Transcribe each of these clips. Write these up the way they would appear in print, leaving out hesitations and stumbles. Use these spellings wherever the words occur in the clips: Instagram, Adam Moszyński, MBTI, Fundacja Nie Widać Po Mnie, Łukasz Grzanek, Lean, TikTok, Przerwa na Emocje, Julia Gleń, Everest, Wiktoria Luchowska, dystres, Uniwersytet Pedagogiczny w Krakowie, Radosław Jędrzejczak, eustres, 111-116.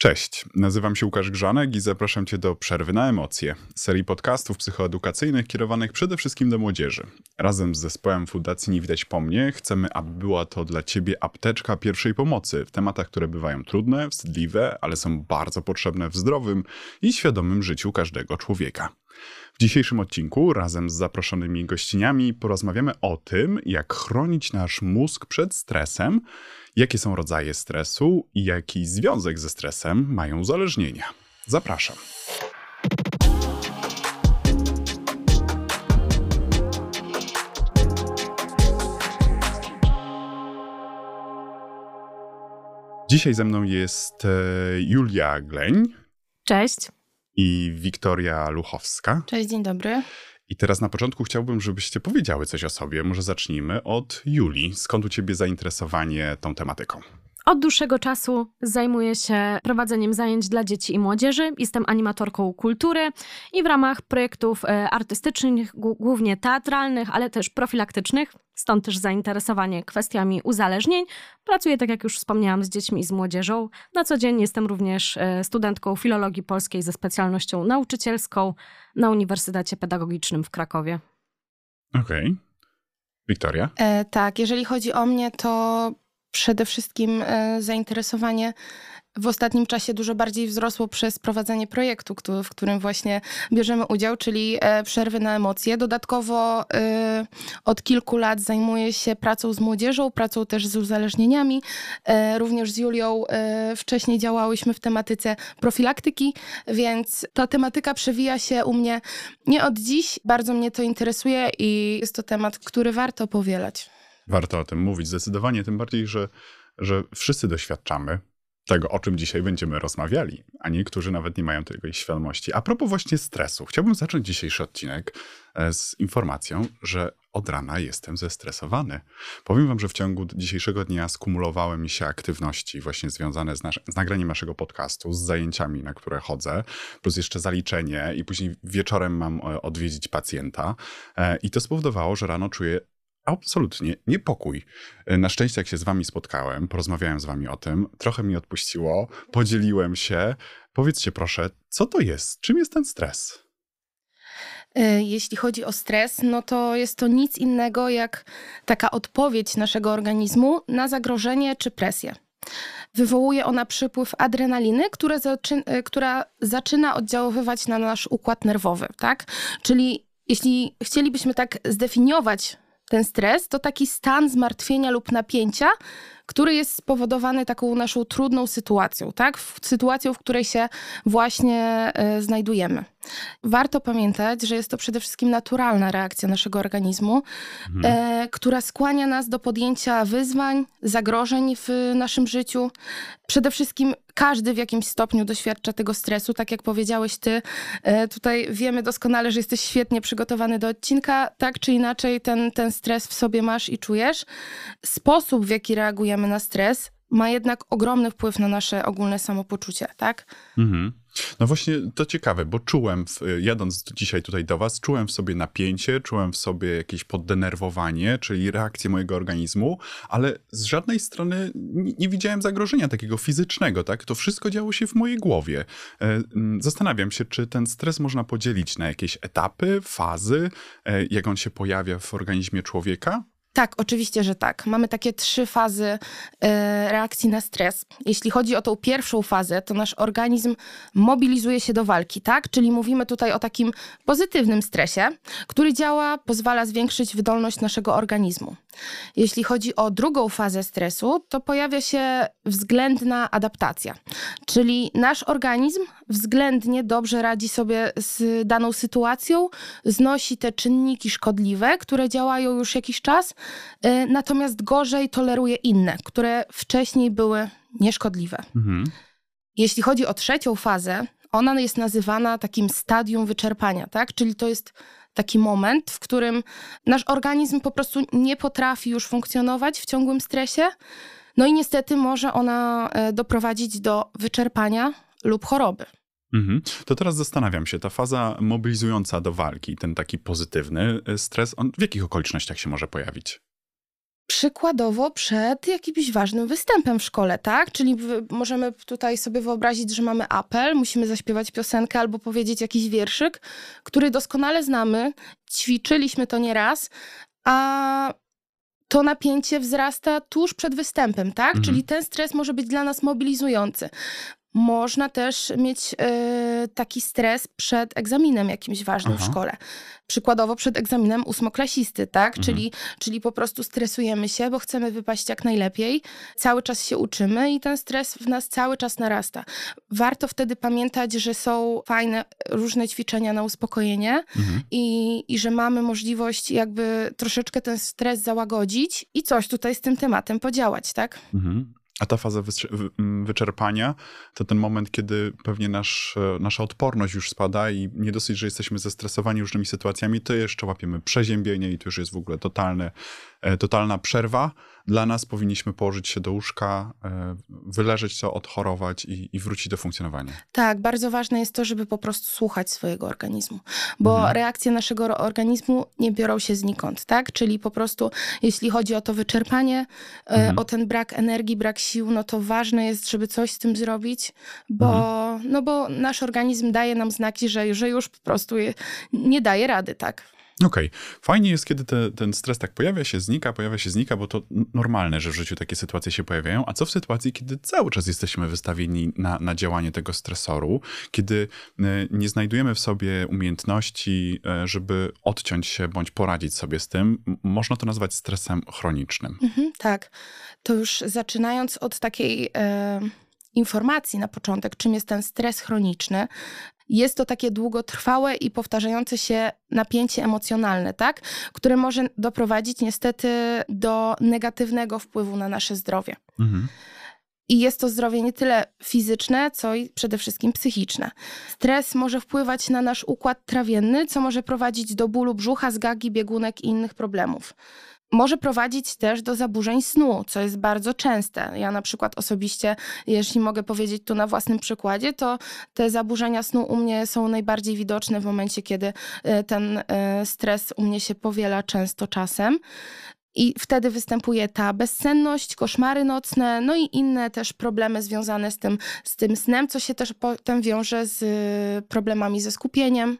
Cześć, nazywam się Łukasz Grzanek i zapraszam Cię do Przerwy na Emocje, serii podcastów psychoedukacyjnych kierowanych przede wszystkim do młodzieży. Razem z zespołem Fundacji Nie Widać Po Mnie chcemy, aby była to dla Ciebie apteczka pierwszej pomocy w tematach, które bywają trudne, wstydliwe, ale są bardzo potrzebne w zdrowym i świadomym życiu każdego człowieka. W dzisiejszym odcinku razem z zaproszonymi gościniami porozmawiamy o tym, jak chronić nasz mózg przed stresem, jakie są rodzaje stresu i jaki związek ze stresem mają uzależnienia. Zapraszam. Dzisiaj ze mną jest Julia Gleń. Cześć. I Wiktoria Luchowska. Cześć, dzień dobry. I teraz na początku chciałbym, żebyście powiedziały coś o sobie. Może zacznijmy od Julii. Skąd u Ciebie zainteresowanie tą tematyką? Od dłuższego czasu zajmuję się prowadzeniem zajęć dla dzieci i młodzieży. Jestem animatorką kultury i w ramach projektów artystycznych, głównie teatralnych, ale też profilaktycznych, stąd też zainteresowanie kwestiami uzależnień. Pracuję, tak jak już wspomniałam, z dziećmi i z młodzieżą. Na co dzień jestem również studentką filologii polskiej ze specjalnością nauczycielską na Uniwersytecie Pedagogicznym w Krakowie. Okej. Wiktoria? Tak, jeżeli chodzi o mnie, to przede wszystkim zainteresowanie w ostatnim czasie dużo bardziej wzrosło przez prowadzenie projektu, w którym właśnie bierzemy udział, czyli Przerwy na Emocje. Dodatkowo od kilku lat zajmuję się pracą z młodzieżą, pracą też z uzależnieniami. Również z Julią wcześniej działałyśmy w tematyce profilaktyki, więc ta tematyka przewija się u mnie nie od dziś. Bardzo mnie to interesuje i jest to temat, który warto powielać. Warto o tym mówić zdecydowanie, tym bardziej, że wszyscy doświadczamy tego, o czym dzisiaj będziemy rozmawiali, a niektórzy nawet nie mają tego świadomości. A propos właśnie stresu, chciałbym zacząć dzisiejszy odcinek z informacją, że od rana jestem zestresowany. Powiem wam, że w ciągu dzisiejszego dnia skumulowały mi się aktywności właśnie związane z nagraniem naszego podcastu, z zajęciami, na które chodzę, plus jeszcze zaliczenie i później wieczorem mam odwiedzić pacjenta. I to spowodowało, że rano czuję absolutnie niepokój. Na szczęście, jak się z wami spotkałem, porozmawiałem z wami o tym, trochę mi odpuściło, podzieliłem się. Powiedzcie proszę, co to jest? Czym jest ten stres? Jeśli chodzi o stres, no to jest to nic innego jak taka odpowiedź naszego organizmu na zagrożenie czy presję. Wywołuje ona przypływ adrenaliny, która zaczyna oddziaływać na nasz układ nerwowy, tak? Czyli jeśli chcielibyśmy tak zdefiniować ten stres, to taki stan zmartwienia lub napięcia, który jest spowodowany taką naszą trudną sytuacją, tak? Sytuacją, w której się właśnie znajdujemy. Warto pamiętać, że jest to przede wszystkim naturalna reakcja naszego organizmu, która skłania nas do podjęcia wyzwań, zagrożeń w naszym życiu. Przede wszystkim każdy w jakimś stopniu doświadcza tego stresu. Tak jak powiedziałeś ty, tutaj wiemy doskonale, że jesteś świetnie przygotowany do odcinka. Tak czy inaczej ten stres w sobie masz i czujesz. Sposób, w jaki reagujemy na stres, ma jednak ogromny wpływ na nasze ogólne samopoczucie, tak? Mhm. No właśnie, to ciekawe, bo jadąc dzisiaj tutaj do was, czułem w sobie napięcie, czułem w sobie jakieś poddenerwowanie, czyli reakcję mojego organizmu, ale z żadnej strony nie widziałem zagrożenia takiego fizycznego, tak? To wszystko działo się w mojej głowie. Zastanawiam się, czy ten stres można podzielić na jakieś etapy, fazy, jak on się pojawia w organizmie człowieka? Tak, oczywiście, że tak. Mamy takie 3 fazy reakcji na stres. Jeśli chodzi o tą pierwszą fazę, to nasz organizm mobilizuje się do walki, tak? Czyli mówimy tutaj o takim pozytywnym stresie, który działa, pozwala zwiększyć wydolność naszego organizmu. Jeśli chodzi o drugą fazę stresu, to pojawia się względna adaptacja. Czyli nasz organizm względnie dobrze radzi sobie z daną sytuacją, znosi te czynniki szkodliwe, które działają już jakiś czas, natomiast gorzej toleruje inne, które wcześniej były nieszkodliwe. Mhm. Jeśli chodzi o trzecią fazę, ona jest nazywana takim stadium wyczerpania, tak? Czyli to jest taki moment, w którym nasz organizm po prostu nie potrafi już funkcjonować w ciągłym stresie. No i niestety może ona doprowadzić do wyczerpania lub choroby. Mhm. To teraz zastanawiam się, ta faza mobilizująca do walki, ten taki pozytywny stres, on w jakich okolicznościach się może pojawić? przykładowo przed jakimś ważnym występem w szkole, tak? Czyli możemy tutaj sobie wyobrazić, że mamy apel, musimy zaśpiewać piosenkę albo powiedzieć jakiś wierszyk, który doskonale znamy, ćwiczyliśmy to nieraz, a to napięcie wzrasta tuż przed występem, tak? Mhm. Czyli ten stres może być dla nas mobilizujący. Można też mieć taki stres przed egzaminem jakimś ważnym w szkole. Przykładowo przed egzaminem ósmoklasisty, tak? Czyli po prostu stresujemy się, bo chcemy wypaść jak najlepiej. Cały czas się uczymy i ten stres w nas cały czas narasta. Warto wtedy pamiętać, że są fajne różne ćwiczenia na uspokojenie i że mamy możliwość jakby troszeczkę ten stres załagodzić i coś tutaj z tym tematem podziałać, tak? A ta faza wyczerpania to ten moment, kiedy pewnie nasza odporność już spada i nie dosyć, że jesteśmy zestresowani różnymi sytuacjami, to jeszcze łapiemy przeziębienie i to już jest w ogóle totalna przerwa. Dla nas powinniśmy położyć się do łóżka, wyleżeć to, odchorować i wrócić do funkcjonowania. Tak, bardzo ważne jest to, żeby po prostu słuchać swojego organizmu, bo reakcje naszego organizmu nie biorą się znikąd, tak? Czyli po prostu jeśli chodzi o to wyczerpanie, o ten brak energii, brak sił, no to ważne jest, żeby coś z tym zrobić, bo nasz organizm daje nam znaki, że już po prostu nie daje rady, tak? Okej. Fajnie jest, kiedy ten stres tak pojawia się, znika, bo to normalne, że w życiu takie sytuacje się pojawiają. A co w sytuacji, kiedy cały czas jesteśmy wystawieni na działanie tego stresoru, kiedy nie znajdujemy w sobie umiejętności, żeby odciąć się bądź poradzić sobie z tym? Można to nazwać stresem chronicznym. Tak. To już zaczynając od takiej informacji na początek, czym jest ten stres chroniczny. Jest to takie długotrwałe i powtarzające się napięcie emocjonalne, tak? Które może doprowadzić niestety do negatywnego wpływu na nasze zdrowie. I jest to zdrowie nie tyle fizyczne, co i przede wszystkim psychiczne. Stres może wpływać na nasz układ trawienny, co może prowadzić do bólu brzucha, zgagi, biegunek i innych problemów. Może prowadzić też do zaburzeń snu, co jest bardzo częste. Ja na przykład osobiście, jeśli mogę powiedzieć tu na własnym przykładzie, to te zaburzenia snu u mnie są najbardziej widoczne w momencie, kiedy ten stres u mnie się powiela często czasem. I wtedy występuje ta bezsenność, koszmary nocne, no i inne też problemy związane z tym snem, co się też potem wiąże z problemami ze skupieniem.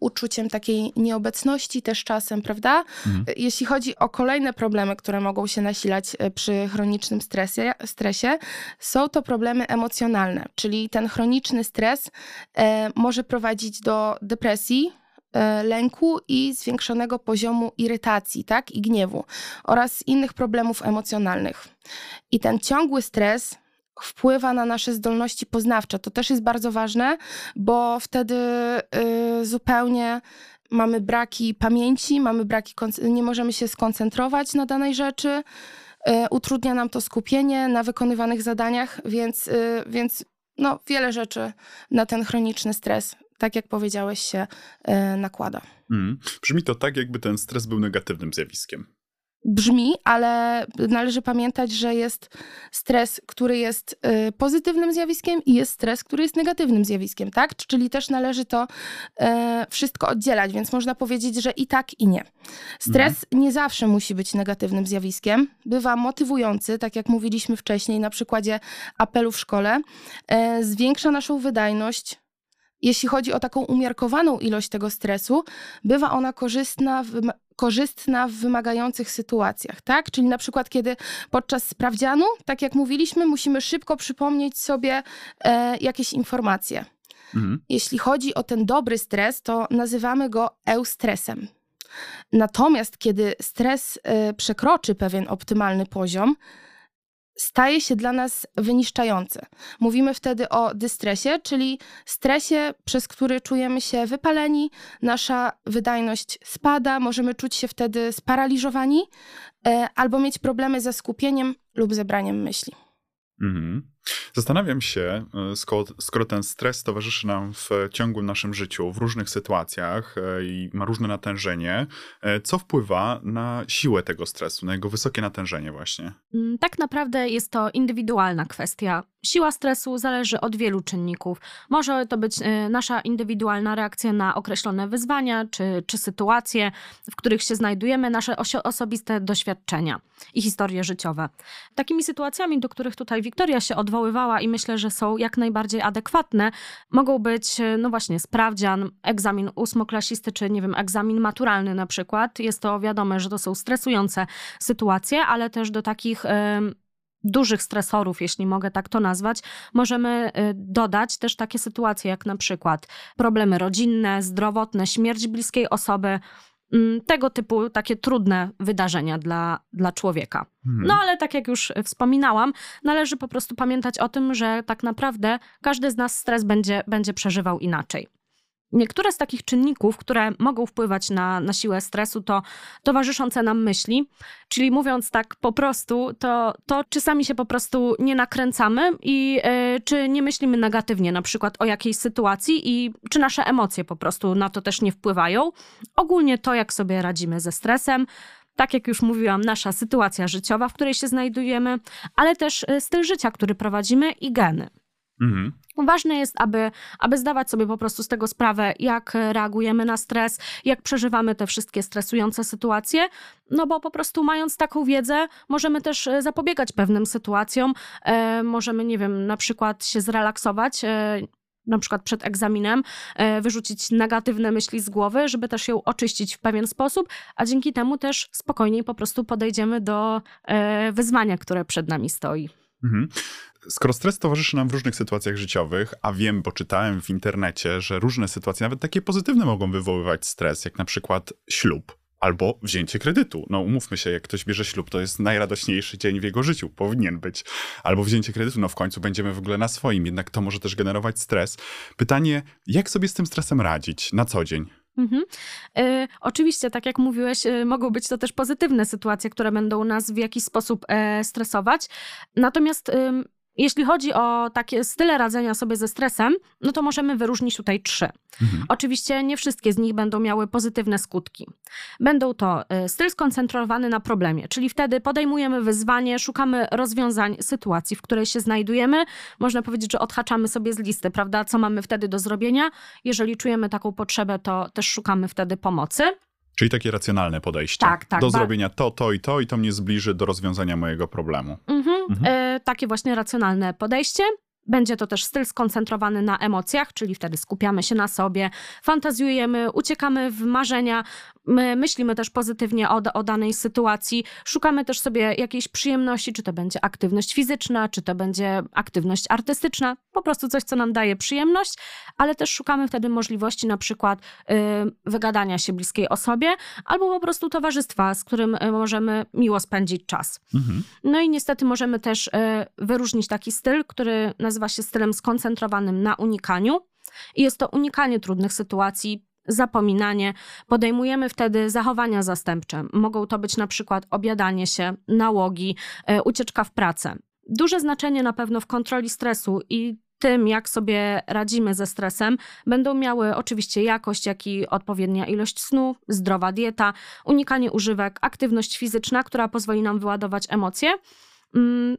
Uczuciem takiej nieobecności też czasem, prawda? Jeśli chodzi o kolejne problemy, które mogą się nasilać przy chronicznym stresie, są to problemy emocjonalne, czyli ten chroniczny stres może prowadzić do depresji, lęku i zwiększonego poziomu irytacji, tak? I gniewu oraz innych problemów emocjonalnych. I ten ciągły stres wpływa na nasze zdolności poznawcze. To też jest bardzo ważne, bo wtedy zupełnie mamy braki pamięci, nie możemy się skoncentrować na danej rzeczy, utrudnia nam to skupienie na wykonywanych zadaniach, więc no, wiele rzeczy na ten chroniczny stres, tak jak powiedziałeś, się nakłada. Brzmi to tak, jakby ten stres był negatywnym zjawiskiem. Brzmi, ale należy pamiętać, że jest stres, który jest pozytywnym zjawiskiem i jest stres, który jest negatywnym zjawiskiem, tak? Czyli też należy to wszystko oddzielać, więc można powiedzieć, że i tak, i nie. Stres nie zawsze musi być negatywnym zjawiskiem. Bywa motywujący, tak jak mówiliśmy wcześniej na przykładzie apelu w szkole. Zwiększa naszą wydajność. Jeśli chodzi o taką umiarkowaną ilość tego stresu, bywa ona korzystna w wymagających sytuacjach, tak? Czyli na przykład, kiedy podczas sprawdzianu, tak jak mówiliśmy, musimy szybko przypomnieć sobie jakieś informacje. Jeśli chodzi o ten dobry stres, to nazywamy go eustresem. Natomiast kiedy stres przekroczy pewien optymalny poziom, staje się dla nas wyniszczający. Mówimy wtedy o dystresie, czyli stresie, przez który czujemy się wypaleni, nasza wydajność spada, możemy czuć się wtedy sparaliżowani albo mieć problemy ze skupieniem lub zebraniem myśli. Zastanawiam się, skoro ten stres towarzyszy nam w ciągłym naszym życiu, w różnych sytuacjach i ma różne natężenie, co wpływa na siłę tego stresu, na jego wysokie natężenie właśnie? Tak naprawdę jest to indywidualna kwestia. Siła stresu zależy od wielu czynników. Może to być nasza indywidualna reakcja na określone wyzwania czy sytuacje, w których się znajdujemy, nasze osobiste doświadczenia i historie życiowe. Takimi sytuacjami, do których tutaj Wiktoria się odwoływała i myślę, że są jak najbardziej adekwatne, mogą być no właśnie sprawdzian, egzamin ósmoklasisty czy nie wiem, egzamin maturalny na przykład. Jest to wiadome, że to są stresujące sytuacje, ale też do takich dużych stresorów, jeśli mogę tak to nazwać, możemy dodać też takie sytuacje jak na przykład problemy rodzinne, zdrowotne, śmierć bliskiej osoby, tego typu takie trudne wydarzenia dla człowieka. No ale tak jak już wspominałam, należy po prostu pamiętać o tym, że tak naprawdę każdy z nas stres będzie przeżywał inaczej. Niektóre z takich czynników, które mogą wpływać na siłę stresu, to towarzyszące nam myśli, czyli mówiąc tak po prostu, to czy sami się po prostu nie nakręcamy i czy nie myślimy negatywnie na przykład o jakiejś sytuacji i czy nasze emocje po prostu na to też nie wpływają. Ogólnie to, jak sobie radzimy ze stresem, tak jak już mówiłam, nasza sytuacja życiowa, w której się znajdujemy, ale też styl życia, który prowadzimy i geny. Mhm. Ważne jest, aby zdawać sobie po prostu z tego sprawę, jak reagujemy na stres, jak przeżywamy te wszystkie stresujące sytuacje, no bo po prostu mając taką wiedzę, możemy też zapobiegać pewnym sytuacjom, możemy, nie wiem, na przykład się zrelaksować, na przykład przed egzaminem, wyrzucić negatywne myśli z głowy, żeby też ją oczyścić w pewien sposób, a dzięki temu też spokojniej po prostu podejdziemy do wyzwania, które przed nami stoi. Mhm. Skoro stres towarzyszy nam w różnych sytuacjach życiowych, a wiem, bo czytałem w internecie, że różne sytuacje, nawet takie pozytywne, mogą wywoływać stres, jak na przykład ślub albo wzięcie kredytu. No umówmy się, jak ktoś bierze ślub, to jest najradośniejszy dzień w jego życiu, powinien być. Albo wzięcie kredytu, no w końcu będziemy w ogóle na swoim, jednak to może też generować stres. Pytanie, jak sobie z tym stresem radzić na co dzień? Mhm. Oczywiście, tak jak mówiłeś, mogą być to też pozytywne sytuacje, które będą nas w jakiś sposób stresować. Natomiast jeśli chodzi o takie style radzenia sobie ze stresem, no to możemy wyróżnić tutaj 3. Mhm. Oczywiście nie wszystkie z nich będą miały pozytywne skutki. Będą to styl skoncentrowany na problemie, czyli wtedy podejmujemy wyzwanie, szukamy rozwiązań sytuacji, w której się znajdujemy. Można powiedzieć, że odhaczamy sobie z listy, prawda, co mamy wtedy do zrobienia. Jeżeli czujemy taką potrzebę, to też szukamy wtedy pomocy. Czyli takie racjonalne podejście. Tak, do zrobienia to i to mnie zbliży do rozwiązania mojego problemu. Takie właśnie racjonalne podejście. Będzie to też styl skoncentrowany na emocjach, czyli wtedy skupiamy się na sobie, fantazjujemy, uciekamy w marzenia, myślimy też pozytywnie o danej sytuacji, szukamy też sobie jakiejś przyjemności, czy to będzie aktywność fizyczna, czy to będzie aktywność artystyczna, po prostu coś, co nam daje przyjemność, ale też szukamy wtedy możliwości na przykład wygadania się bliskiej osobie, albo po prostu towarzystwa, z którym możemy miło spędzić czas. Mhm. No i niestety możemy też wyróżnić taki styl, który nazywa się stylem skoncentrowanym na unikaniu i jest to unikanie trudnych sytuacji, zapominanie. Podejmujemy wtedy zachowania zastępcze. Mogą to być na przykład obiadanie się, nałogi, ucieczka w pracę. Duże znaczenie na pewno w kontroli stresu i tym, jak sobie radzimy ze stresem, będą miały oczywiście jakość, jak i odpowiednia ilość snu, zdrowa dieta, unikanie używek, aktywność fizyczna, która pozwoli nam wyładować emocje.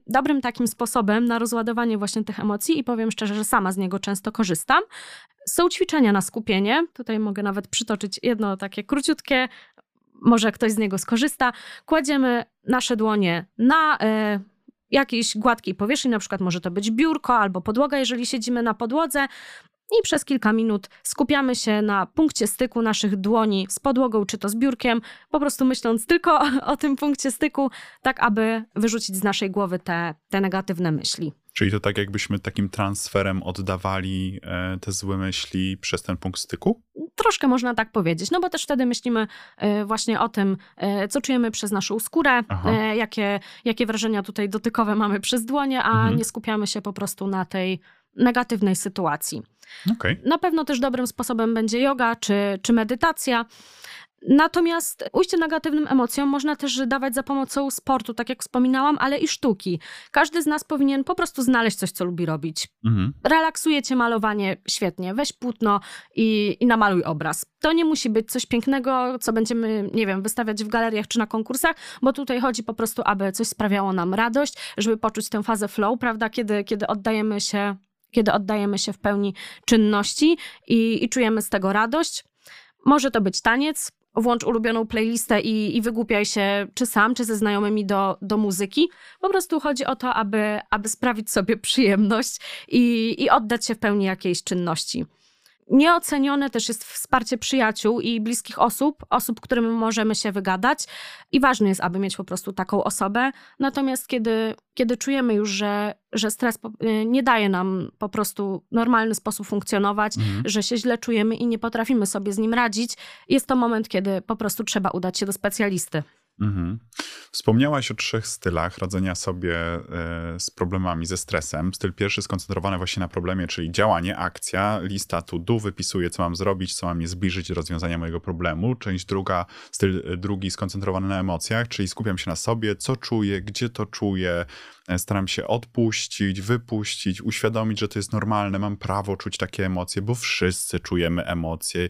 Dobrym takim sposobem na rozładowanie właśnie tych emocji i powiem szczerze, że sama z niego często korzystam, są ćwiczenia na skupienie. Tutaj mogę nawet przytoczyć jedno takie króciutkie, może ktoś z niego skorzysta. Kładziemy nasze dłonie na jakiejś gładkiej powierzchni, na przykład może to być biurko albo podłoga, jeżeli siedzimy na podłodze i przez kilka minut skupiamy się na punkcie styku naszych dłoni z podłogą czy to z biurkiem, po prostu myśląc tylko o tym punkcie styku, tak aby wyrzucić z naszej głowy te negatywne myśli. Czyli to tak jakbyśmy takim transferem oddawali te złe myśli przez ten punkt styku? Troszkę można tak powiedzieć, no bo też wtedy myślimy właśnie o tym, co czujemy przez naszą skórę, jakie wrażenia tutaj dotykowe mamy przez dłonie, a nie skupiamy się po prostu na tej negatywnej sytuacji. Okay. Na pewno też dobrym sposobem będzie joga czy medytacja. Natomiast ujście negatywnym emocjom można też dawać za pomocą sportu, tak jak wspominałam, ale i sztuki. Każdy z nas powinien po prostu znaleźć coś, co lubi robić. Mhm. Relaksuje cię malowanie, świetnie. Weź płótno i namaluj obraz. To nie musi być coś pięknego, co będziemy, nie wiem, wystawiać w galeriach czy na konkursach, bo tutaj chodzi po prostu, aby coś sprawiało nam radość, żeby poczuć tę fazę flow, prawda, kiedy oddajemy się w pełni czynności i czujemy z tego radość. Może to być taniec, włącz ulubioną playlistę i wygłupiaj się czy sam, czy ze znajomymi do muzyki. Po prostu chodzi o to, aby sprawić sobie przyjemność i oddać się w pełni jakiejś czynności. Nieocenione też jest wsparcie przyjaciół i bliskich osób, którym możemy się wygadać i ważne jest, aby mieć po prostu taką osobę. Natomiast kiedy czujemy już, że stres nie daje nam po prostu normalny sposób funkcjonować, że się źle czujemy i nie potrafimy sobie z nim radzić, jest to moment, kiedy po prostu trzeba udać się do specjalisty. Mhm. Wspomniałaś o 3 stylach radzenia sobie z problemami, ze stresem. Styl pierwszy skoncentrowany właśnie na problemie, czyli działanie, akcja, lista to do, wypisuję, co mam zrobić, co mam mnie zbliżyć do rozwiązania mojego problemu. Część druga, styl drugi skoncentrowany na emocjach, czyli skupiam się na sobie, co czuję, gdzie to czuję, staram się odpuścić, wypuścić, uświadomić, że to jest normalne, mam prawo czuć takie emocje, bo wszyscy czujemy emocje.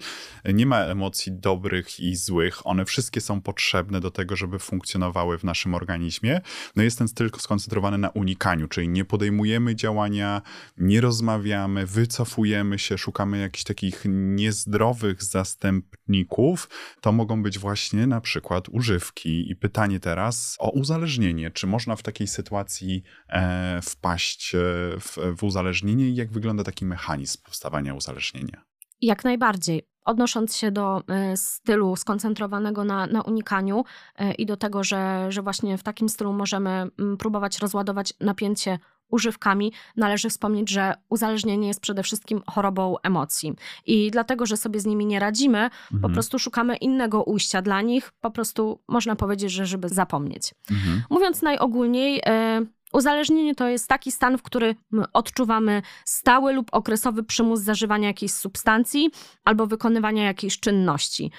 Nie ma emocji dobrych i złych, one wszystkie są potrzebne do tego, żeby funkcjonowały w naszym organizmie. No jest ten styl skoncentrowany na unikaniu, czyli nie podejmujemy działania, nie rozmawiamy, wycofujemy się, szukamy jakichś takich niezdrowych zastępników. To mogą być właśnie na przykład używki. I pytanie teraz o uzależnienie. Czy można w takiej sytuacji wpaść w uzależnienie i jak wygląda taki mechanizm powstawania uzależnienia? Jak najbardziej. Odnosząc się do stylu skoncentrowanego na unikaniu i do tego, że właśnie w takim stylu możemy próbować rozładować napięcie używkami, należy wspomnieć, że uzależnienie jest przede wszystkim chorobą emocji. I dlatego, że sobie z nimi nie radzimy, po prostu szukamy innego ujścia dla nich, po prostu można powiedzieć, że żeby zapomnieć. Mówiąc najogólniej, uzależnienie to jest taki stan, w którym odczuwamy stały lub okresowy przymus zażywania jakiejś substancji albo wykonywania jakiejś czynności.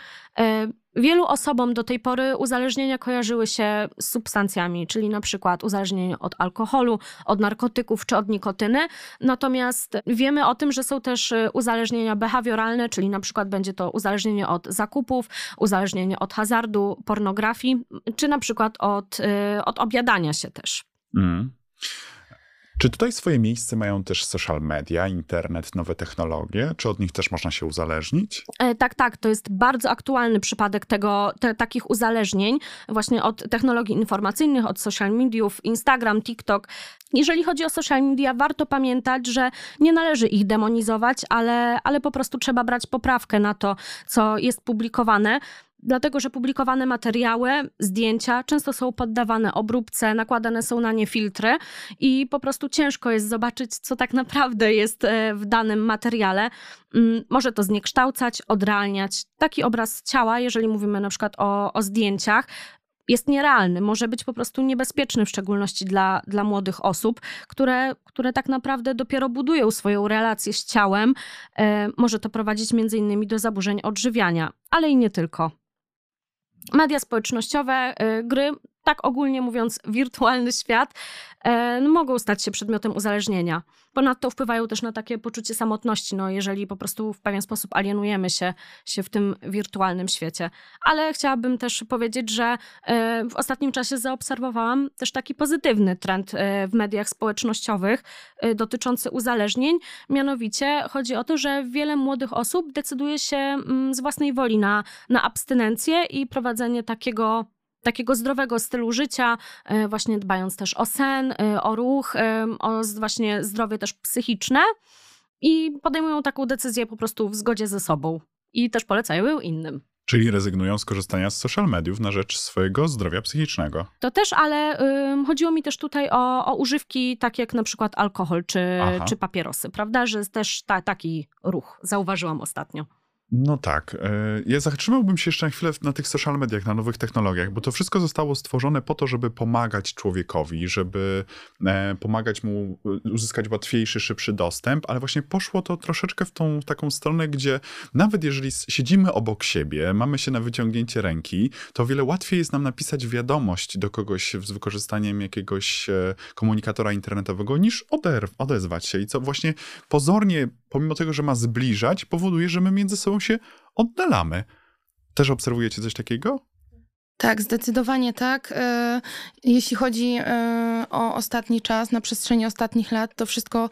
Wielu osobom do tej pory uzależnienia kojarzyły się z substancjami, czyli na przykład uzależnienie od alkoholu, od narkotyków czy od nikotyny. Natomiast wiemy o tym, że są też uzależnienia behawioralne, czyli na przykład będzie to uzależnienie od zakupów, uzależnienie od hazardu, pornografii, czy na przykład od objadania się też. Czy tutaj swoje miejsce mają też social media, internet, nowe technologie? Czy od nich też można się uzależnić? Tak. To jest bardzo aktualny przypadek takich uzależnień właśnie od technologii informacyjnych, od social mediów, Instagram, TikTok. Jeżeli chodzi o social media, warto pamiętać, że nie należy ich demonizować, ale po prostu trzeba brać poprawkę na to, co jest publikowane. Dlatego, że publikowane materiały, zdjęcia często są poddawane obróbce, nakładane są na nie filtry i po prostu ciężko jest zobaczyć, co tak naprawdę jest w danym materiale. Może to zniekształcać, odrealniać. Taki obraz ciała, jeżeli mówimy na przykład o zdjęciach, jest nierealny, może być po prostu niebezpieczny, w szczególności dla młodych osób, które tak naprawdę dopiero budują swoją relację z ciałem. Może to prowadzić m.in. do zaburzeń odżywiania, ale i nie tylko. Media społecznościowe, gry, tak ogólnie mówiąc wirtualny świat, mogą stać się przedmiotem uzależnienia. Ponadto wpływają też na takie poczucie samotności, jeżeli po prostu w pewien sposób alienujemy się w tym wirtualnym świecie. Ale chciałabym też powiedzieć, że w ostatnim czasie zaobserwowałam też taki pozytywny trend w mediach społecznościowych dotyczący uzależnień. Mianowicie chodzi o to, że wiele młodych osób decyduje się z własnej woli na abstynencję i prowadzenie takiego zdrowego stylu życia, właśnie dbając też o sen, o ruch, o właśnie zdrowie też psychiczne i podejmują taką decyzję po prostu w zgodzie ze sobą i też polecają ją innym. Czyli rezygnują z korzystania z social mediów na rzecz swojego zdrowia psychicznego. To też, ale chodziło mi też tutaj o używki, tak jak na przykład alkohol czy papierosy, prawda? Że jest też taki ruch, zauważyłam ostatnio. No tak. Ja zatrzymałbym się jeszcze na chwilę na tych social mediach, na nowych technologiach, bo to wszystko zostało stworzone po to, żeby pomagać człowiekowi, żeby pomagać mu uzyskać łatwiejszy, szybszy dostęp, ale właśnie poszło to troszeczkę w tą taką stronę, gdzie nawet jeżeli siedzimy obok siebie, mamy się na wyciągnięcie ręki, to o wiele łatwiej jest nam napisać wiadomość do kogoś z wykorzystaniem jakiegoś komunikatora internetowego, niż odezwać się. I co właśnie pozornie, pomimo tego, że ma zbliżać, powoduje, że my między sobą się oddalamy. Też obserwujecie coś takiego? Tak, zdecydowanie tak. Jeśli chodzi o ostatni czas, na przestrzeni ostatnich lat, to wszystko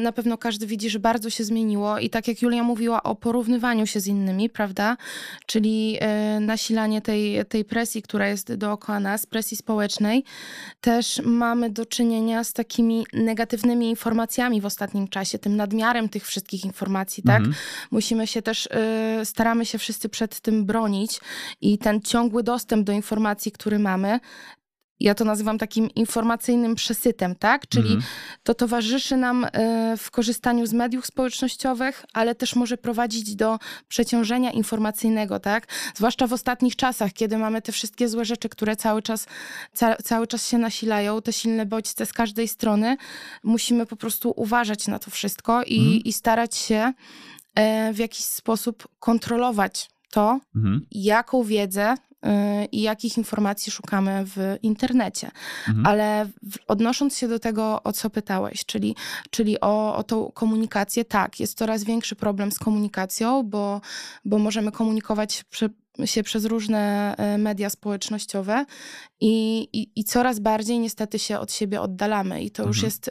na pewno każdy widzi, że bardzo się zmieniło. I tak jak Julia mówiła o porównywaniu się z innymi, prawda? Czyli nasilanie tej presji, która jest dookoła nas, presji społecznej. Też mamy do czynienia z takimi negatywnymi informacjami w ostatnim czasie, tym nadmiarem tych wszystkich informacji, tak? Musimy się też, staramy się wszyscy przed tym bronić i ten ciągły dostęp do informacji, który mamy, ja to nazywam takim informacyjnym przesytem, tak? Czyli to towarzyszy nam w korzystaniu z mediów społecznościowych, ale też może prowadzić do przeciążenia informacyjnego, tak? Zwłaszcza w ostatnich czasach, kiedy mamy te wszystkie złe rzeczy, które cały czas się nasilają, te silne bodźce z każdej strony, musimy po prostu uważać na to wszystko i starać się w jakiś sposób kontrolować to, jaką wiedzę i jakich informacji szukamy w internecie. Ale odnosząc się do tego, o co pytałeś, czyli o tą komunikację, tak, jest coraz większy problem z komunikacją, bo możemy komunikować się przez różne media społecznościowe i coraz bardziej niestety się od siebie oddalamy. I to już jest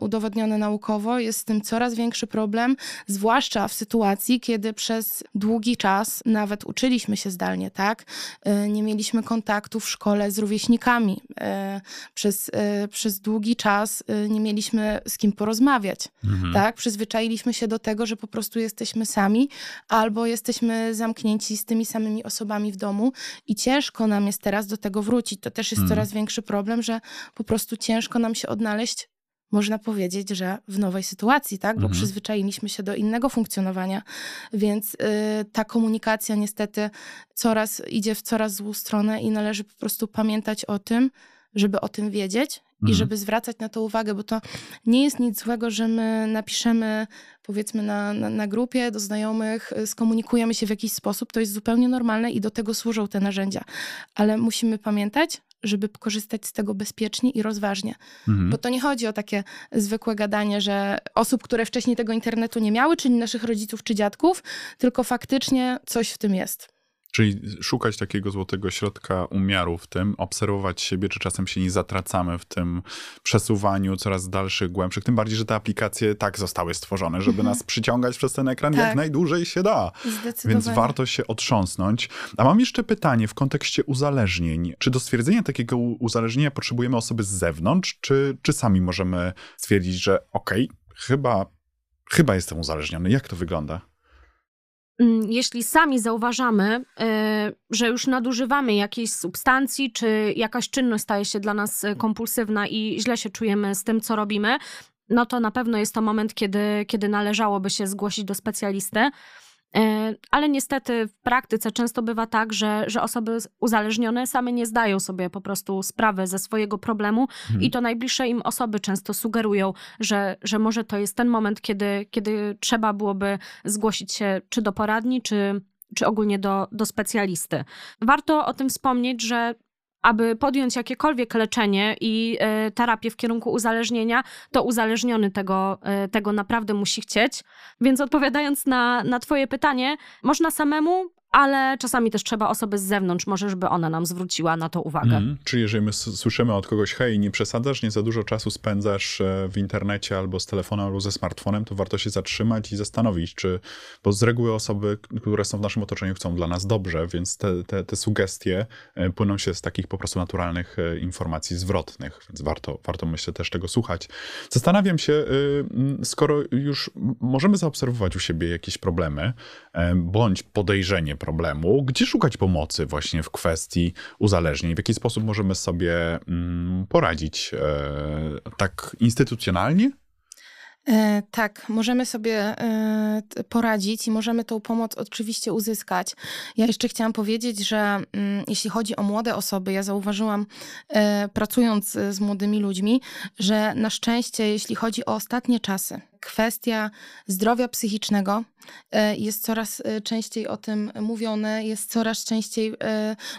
udowodnione naukowo. Jest z tym coraz większy problem, zwłaszcza w sytuacji, kiedy przez długi czas nawet uczyliśmy się zdalnie, tak? Nie mieliśmy kontaktu w szkole z rówieśnikami. Przez długi czas nie mieliśmy z kim porozmawiać, tak? Przyzwyczailiśmy się do tego, że po prostu jesteśmy sami albo jesteśmy zamknięci z tymi samymi osobami w domu i ciężko nam jest teraz do tego wrócić. To też jest coraz większy problem, że po prostu ciężko nam się odnaleźć, można powiedzieć, że w nowej sytuacji, tak? Bo przyzwyczailiśmy się do innego funkcjonowania, więc ta komunikacja niestety idzie w coraz złą stronę i należy po prostu pamiętać o tym, żeby o tym wiedzieć i żeby zwracać na to uwagę, bo to nie jest nic złego, że my napiszemy, powiedzmy na grupie, do znajomych, skomunikujemy się w jakiś sposób, to jest zupełnie normalne i do tego służą te narzędzia. Ale musimy pamiętać, żeby korzystać z tego bezpiecznie i rozważnie. Bo to nie chodzi o takie zwykłe gadanie, że osób, które wcześniej tego internetu nie miały, czyli naszych rodziców czy dziadków, tylko faktycznie coś w tym jest. Czyli szukać takiego złotego środka umiaru w tym, obserwować siebie, czy czasem się nie zatracamy w tym przesuwaniu coraz dalszych, głębszych. Tym bardziej, że te aplikacje tak zostały stworzone, żeby nas przyciągać przez ten ekran tak, jak najdłużej się da. Więc warto się otrząsnąć. A mam jeszcze pytanie w kontekście uzależnień. Czy do stwierdzenia takiego uzależnienia potrzebujemy osoby z zewnątrz, czy sami możemy stwierdzić, że chyba jestem uzależniony? Jak to wygląda? Jeśli sami zauważamy, że już nadużywamy jakiejś substancji, czy jakaś czynność staje się dla nas kompulsywna i źle się czujemy z tym, co robimy, no to na pewno jest to moment, kiedy należałoby się zgłosić do specjalisty. Ale niestety w praktyce często bywa tak, że osoby uzależnione same nie zdają sobie po prostu sprawy ze swojego problemu i to najbliższe im osoby często sugerują, że może to jest ten moment, kiedy trzeba byłoby zgłosić się czy do poradni, czy ogólnie do specjalisty. Warto o tym wspomnieć, że aby podjąć jakiekolwiek leczenie i terapię w kierunku uzależnienia, to uzależniony tego naprawdę musi chcieć. Więc odpowiadając na twoje pytanie, można samemu, ale czasami też trzeba osoby z zewnątrz, może żeby ona nam zwróciła na to uwagę. Czyli jeżeli my słyszymy od kogoś, hej, nie przesadzasz, nie za dużo czasu spędzasz w internecie albo z telefonem, albo ze smartfonem, to warto się zatrzymać i zastanowić, bo z reguły osoby, które są w naszym otoczeniu, chcą dla nas dobrze, więc te sugestie płyną się z takich po prostu naturalnych informacji zwrotnych, więc warto myślę też tego słuchać. Zastanawiam się, skoro już możemy zaobserwować u siebie jakieś problemy, bądź podejrzenie problemu, gdzie szukać pomocy właśnie w kwestii uzależnień? W jaki sposób możemy sobie poradzić tak instytucjonalnie? Tak, możemy sobie poradzić i możemy tą pomoc oczywiście uzyskać. Ja jeszcze chciałam powiedzieć, że jeśli chodzi o młode osoby, ja zauważyłam pracując z młodymi ludźmi, że na szczęście, jeśli chodzi o ostatnie czasy, kwestia zdrowia psychicznego jest coraz częściej o tym mówione, jest coraz częściej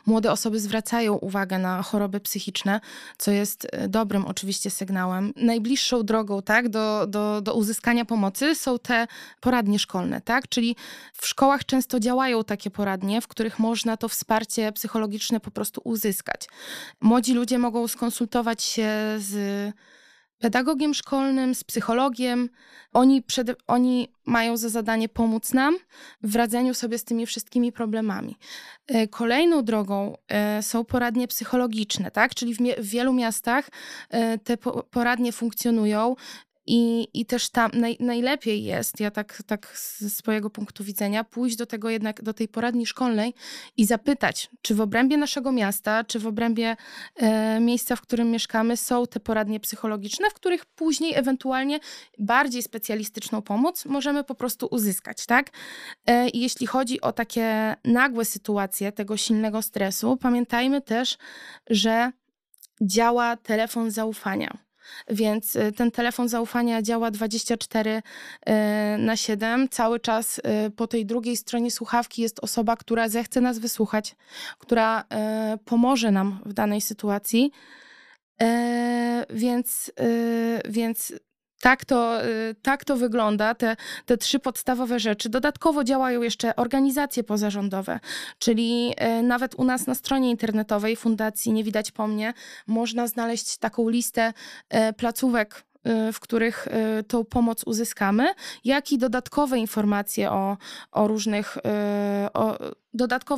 młode osoby zwracają uwagę na choroby psychiczne, co jest dobrym oczywiście sygnałem. Najbliższą drogą, tak, do uzyskania pomocy są te poradnie szkolne, tak? Czyli w szkołach często działają takie poradnie, w których można to wsparcie psychologiczne po prostu uzyskać. Młodzi ludzie mogą skonsultować się z pedagogiem szkolnym, z psychologiem. Oni mają za zadanie pomóc nam w radzeniu sobie z tymi wszystkimi problemami. Kolejną drogą są poradnie psychologiczne, tak? Czyli w wielu miastach te poradnie funkcjonują. I też tam najlepiej jest, ja tak z swojego punktu widzenia, pójść do tego jednak, do tej poradni szkolnej i zapytać, czy w obrębie naszego miasta, czy w obrębie miejsca, w którym mieszkamy, są te poradnie psychologiczne, w których później ewentualnie bardziej specjalistyczną pomoc możemy po prostu uzyskać, tak? I jeśli chodzi o takie nagłe sytuacje tego silnego stresu, pamiętajmy też, że działa telefon zaufania. Więc ten telefon zaufania działa 24/7. Cały czas po tej drugiej stronie słuchawki jest osoba, która zechce nas wysłuchać, która pomoże nam w danej sytuacji. Więc tak to wygląda, te trzy podstawowe rzeczy. Dodatkowo działają jeszcze organizacje pozarządowe, czyli nawet u nas na stronie internetowej Fundacji Nie Widać Po Mnie można znaleźć taką listę placówek, w których tą pomoc uzyskamy, jak i dodatkowe informacje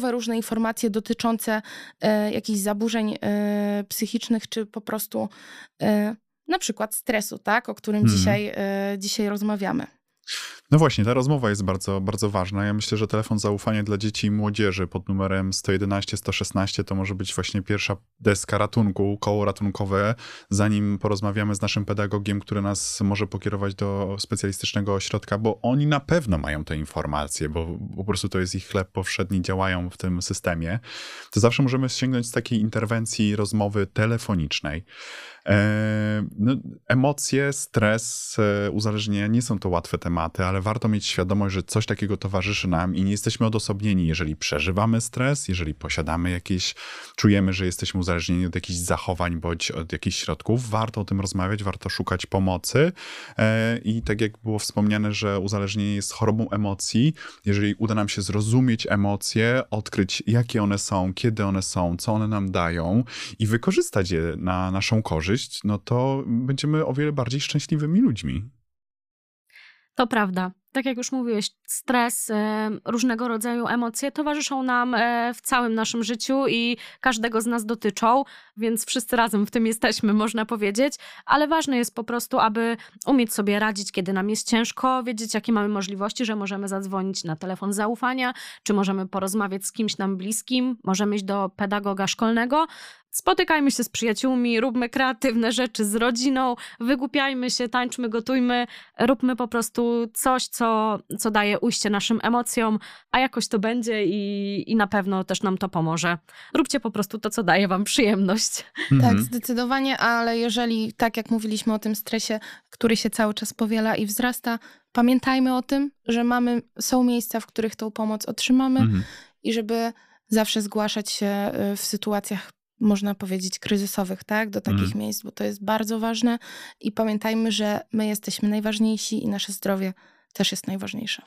różne informacje dotyczące jakichś zaburzeń psychicznych, czy po prostu na przykład stresu, tak, o którym dzisiaj rozmawiamy. No właśnie, ta rozmowa jest bardzo, bardzo ważna. Ja myślę, że telefon zaufania dla dzieci i młodzieży pod numerem 111-116 to może być właśnie pierwsza deska ratunku, koło ratunkowe, zanim porozmawiamy z naszym pedagogiem, który nas może pokierować do specjalistycznego ośrodka, bo oni na pewno mają te informacje, bo po prostu to jest ich chleb powszedni, działają w tym systemie. To zawsze możemy sięgnąć z takiej interwencji rozmowy telefonicznej. Emocje, stres, uzależnienia nie są to łatwe tematy, ale warto mieć świadomość, że coś takiego towarzyszy nam i nie jesteśmy odosobnieni, jeżeli przeżywamy stres, jeżeli posiadamy jakieś, czujemy, że jesteśmy uzależnieni od jakichś zachowań bądź od jakichś środków. Warto o tym rozmawiać, warto szukać pomocy i tak jak było wspomniane, że uzależnienie jest chorobą emocji. Jeżeli uda nam się zrozumieć emocje, odkryć jakie one są, kiedy one są, co one nam dają i wykorzystać je na naszą korzyść, no to będziemy o wiele bardziej szczęśliwymi ludźmi. To prawda. Tak jak już mówiłeś, stres, różnego rodzaju emocje towarzyszą nam w całym naszym życiu i każdego z nas dotyczą, więc wszyscy razem w tym jesteśmy, można powiedzieć, ale ważne jest po prostu, aby umieć sobie radzić, kiedy nam jest ciężko, wiedzieć jakie mamy możliwości, że możemy zadzwonić na telefon zaufania, czy możemy porozmawiać z kimś nam bliskim, możemy iść do pedagoga szkolnego. Spotykajmy się z przyjaciółmi, róbmy kreatywne rzeczy z rodziną, wygłupiajmy się, tańczmy, gotujmy, róbmy po prostu coś, co daje ujście naszym emocjom, a jakoś to będzie i na pewno też nam to pomoże. Róbcie po prostu to, co daje wam przyjemność. Tak, zdecydowanie, ale jeżeli, tak jak mówiliśmy o tym stresie, który się cały czas powiela i wzrasta, pamiętajmy o tym, że są miejsca, w których tą pomoc otrzymamy i żeby zawsze zgłaszać się w sytuacjach, można powiedzieć, kryzysowych, tak, do takich miejsc, bo to jest bardzo ważne i pamiętajmy, że my jesteśmy najważniejsi i nasze zdrowie też jest najważniejsze.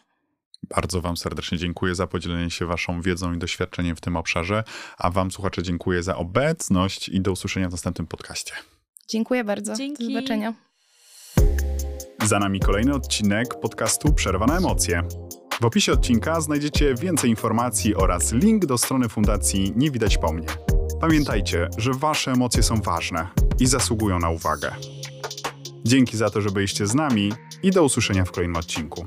Bardzo wam serdecznie dziękuję za podzielenie się waszą wiedzą i doświadczeniem w tym obszarze, a wam, słuchacze, dziękuję za obecność i do usłyszenia w następnym podcaście. Dziękuję bardzo. Dzięki. Do zobaczenia. Za nami kolejny odcinek podcastu Przerwa na Emocje. W opisie odcinka znajdziecie więcej informacji oraz link do strony Fundacji Nie Widać Po Mnie. Pamiętajcie, że wasze emocje są ważne i zasługują na uwagę. Dzięki za to, że byliście z nami i do usłyszenia w kolejnym odcinku.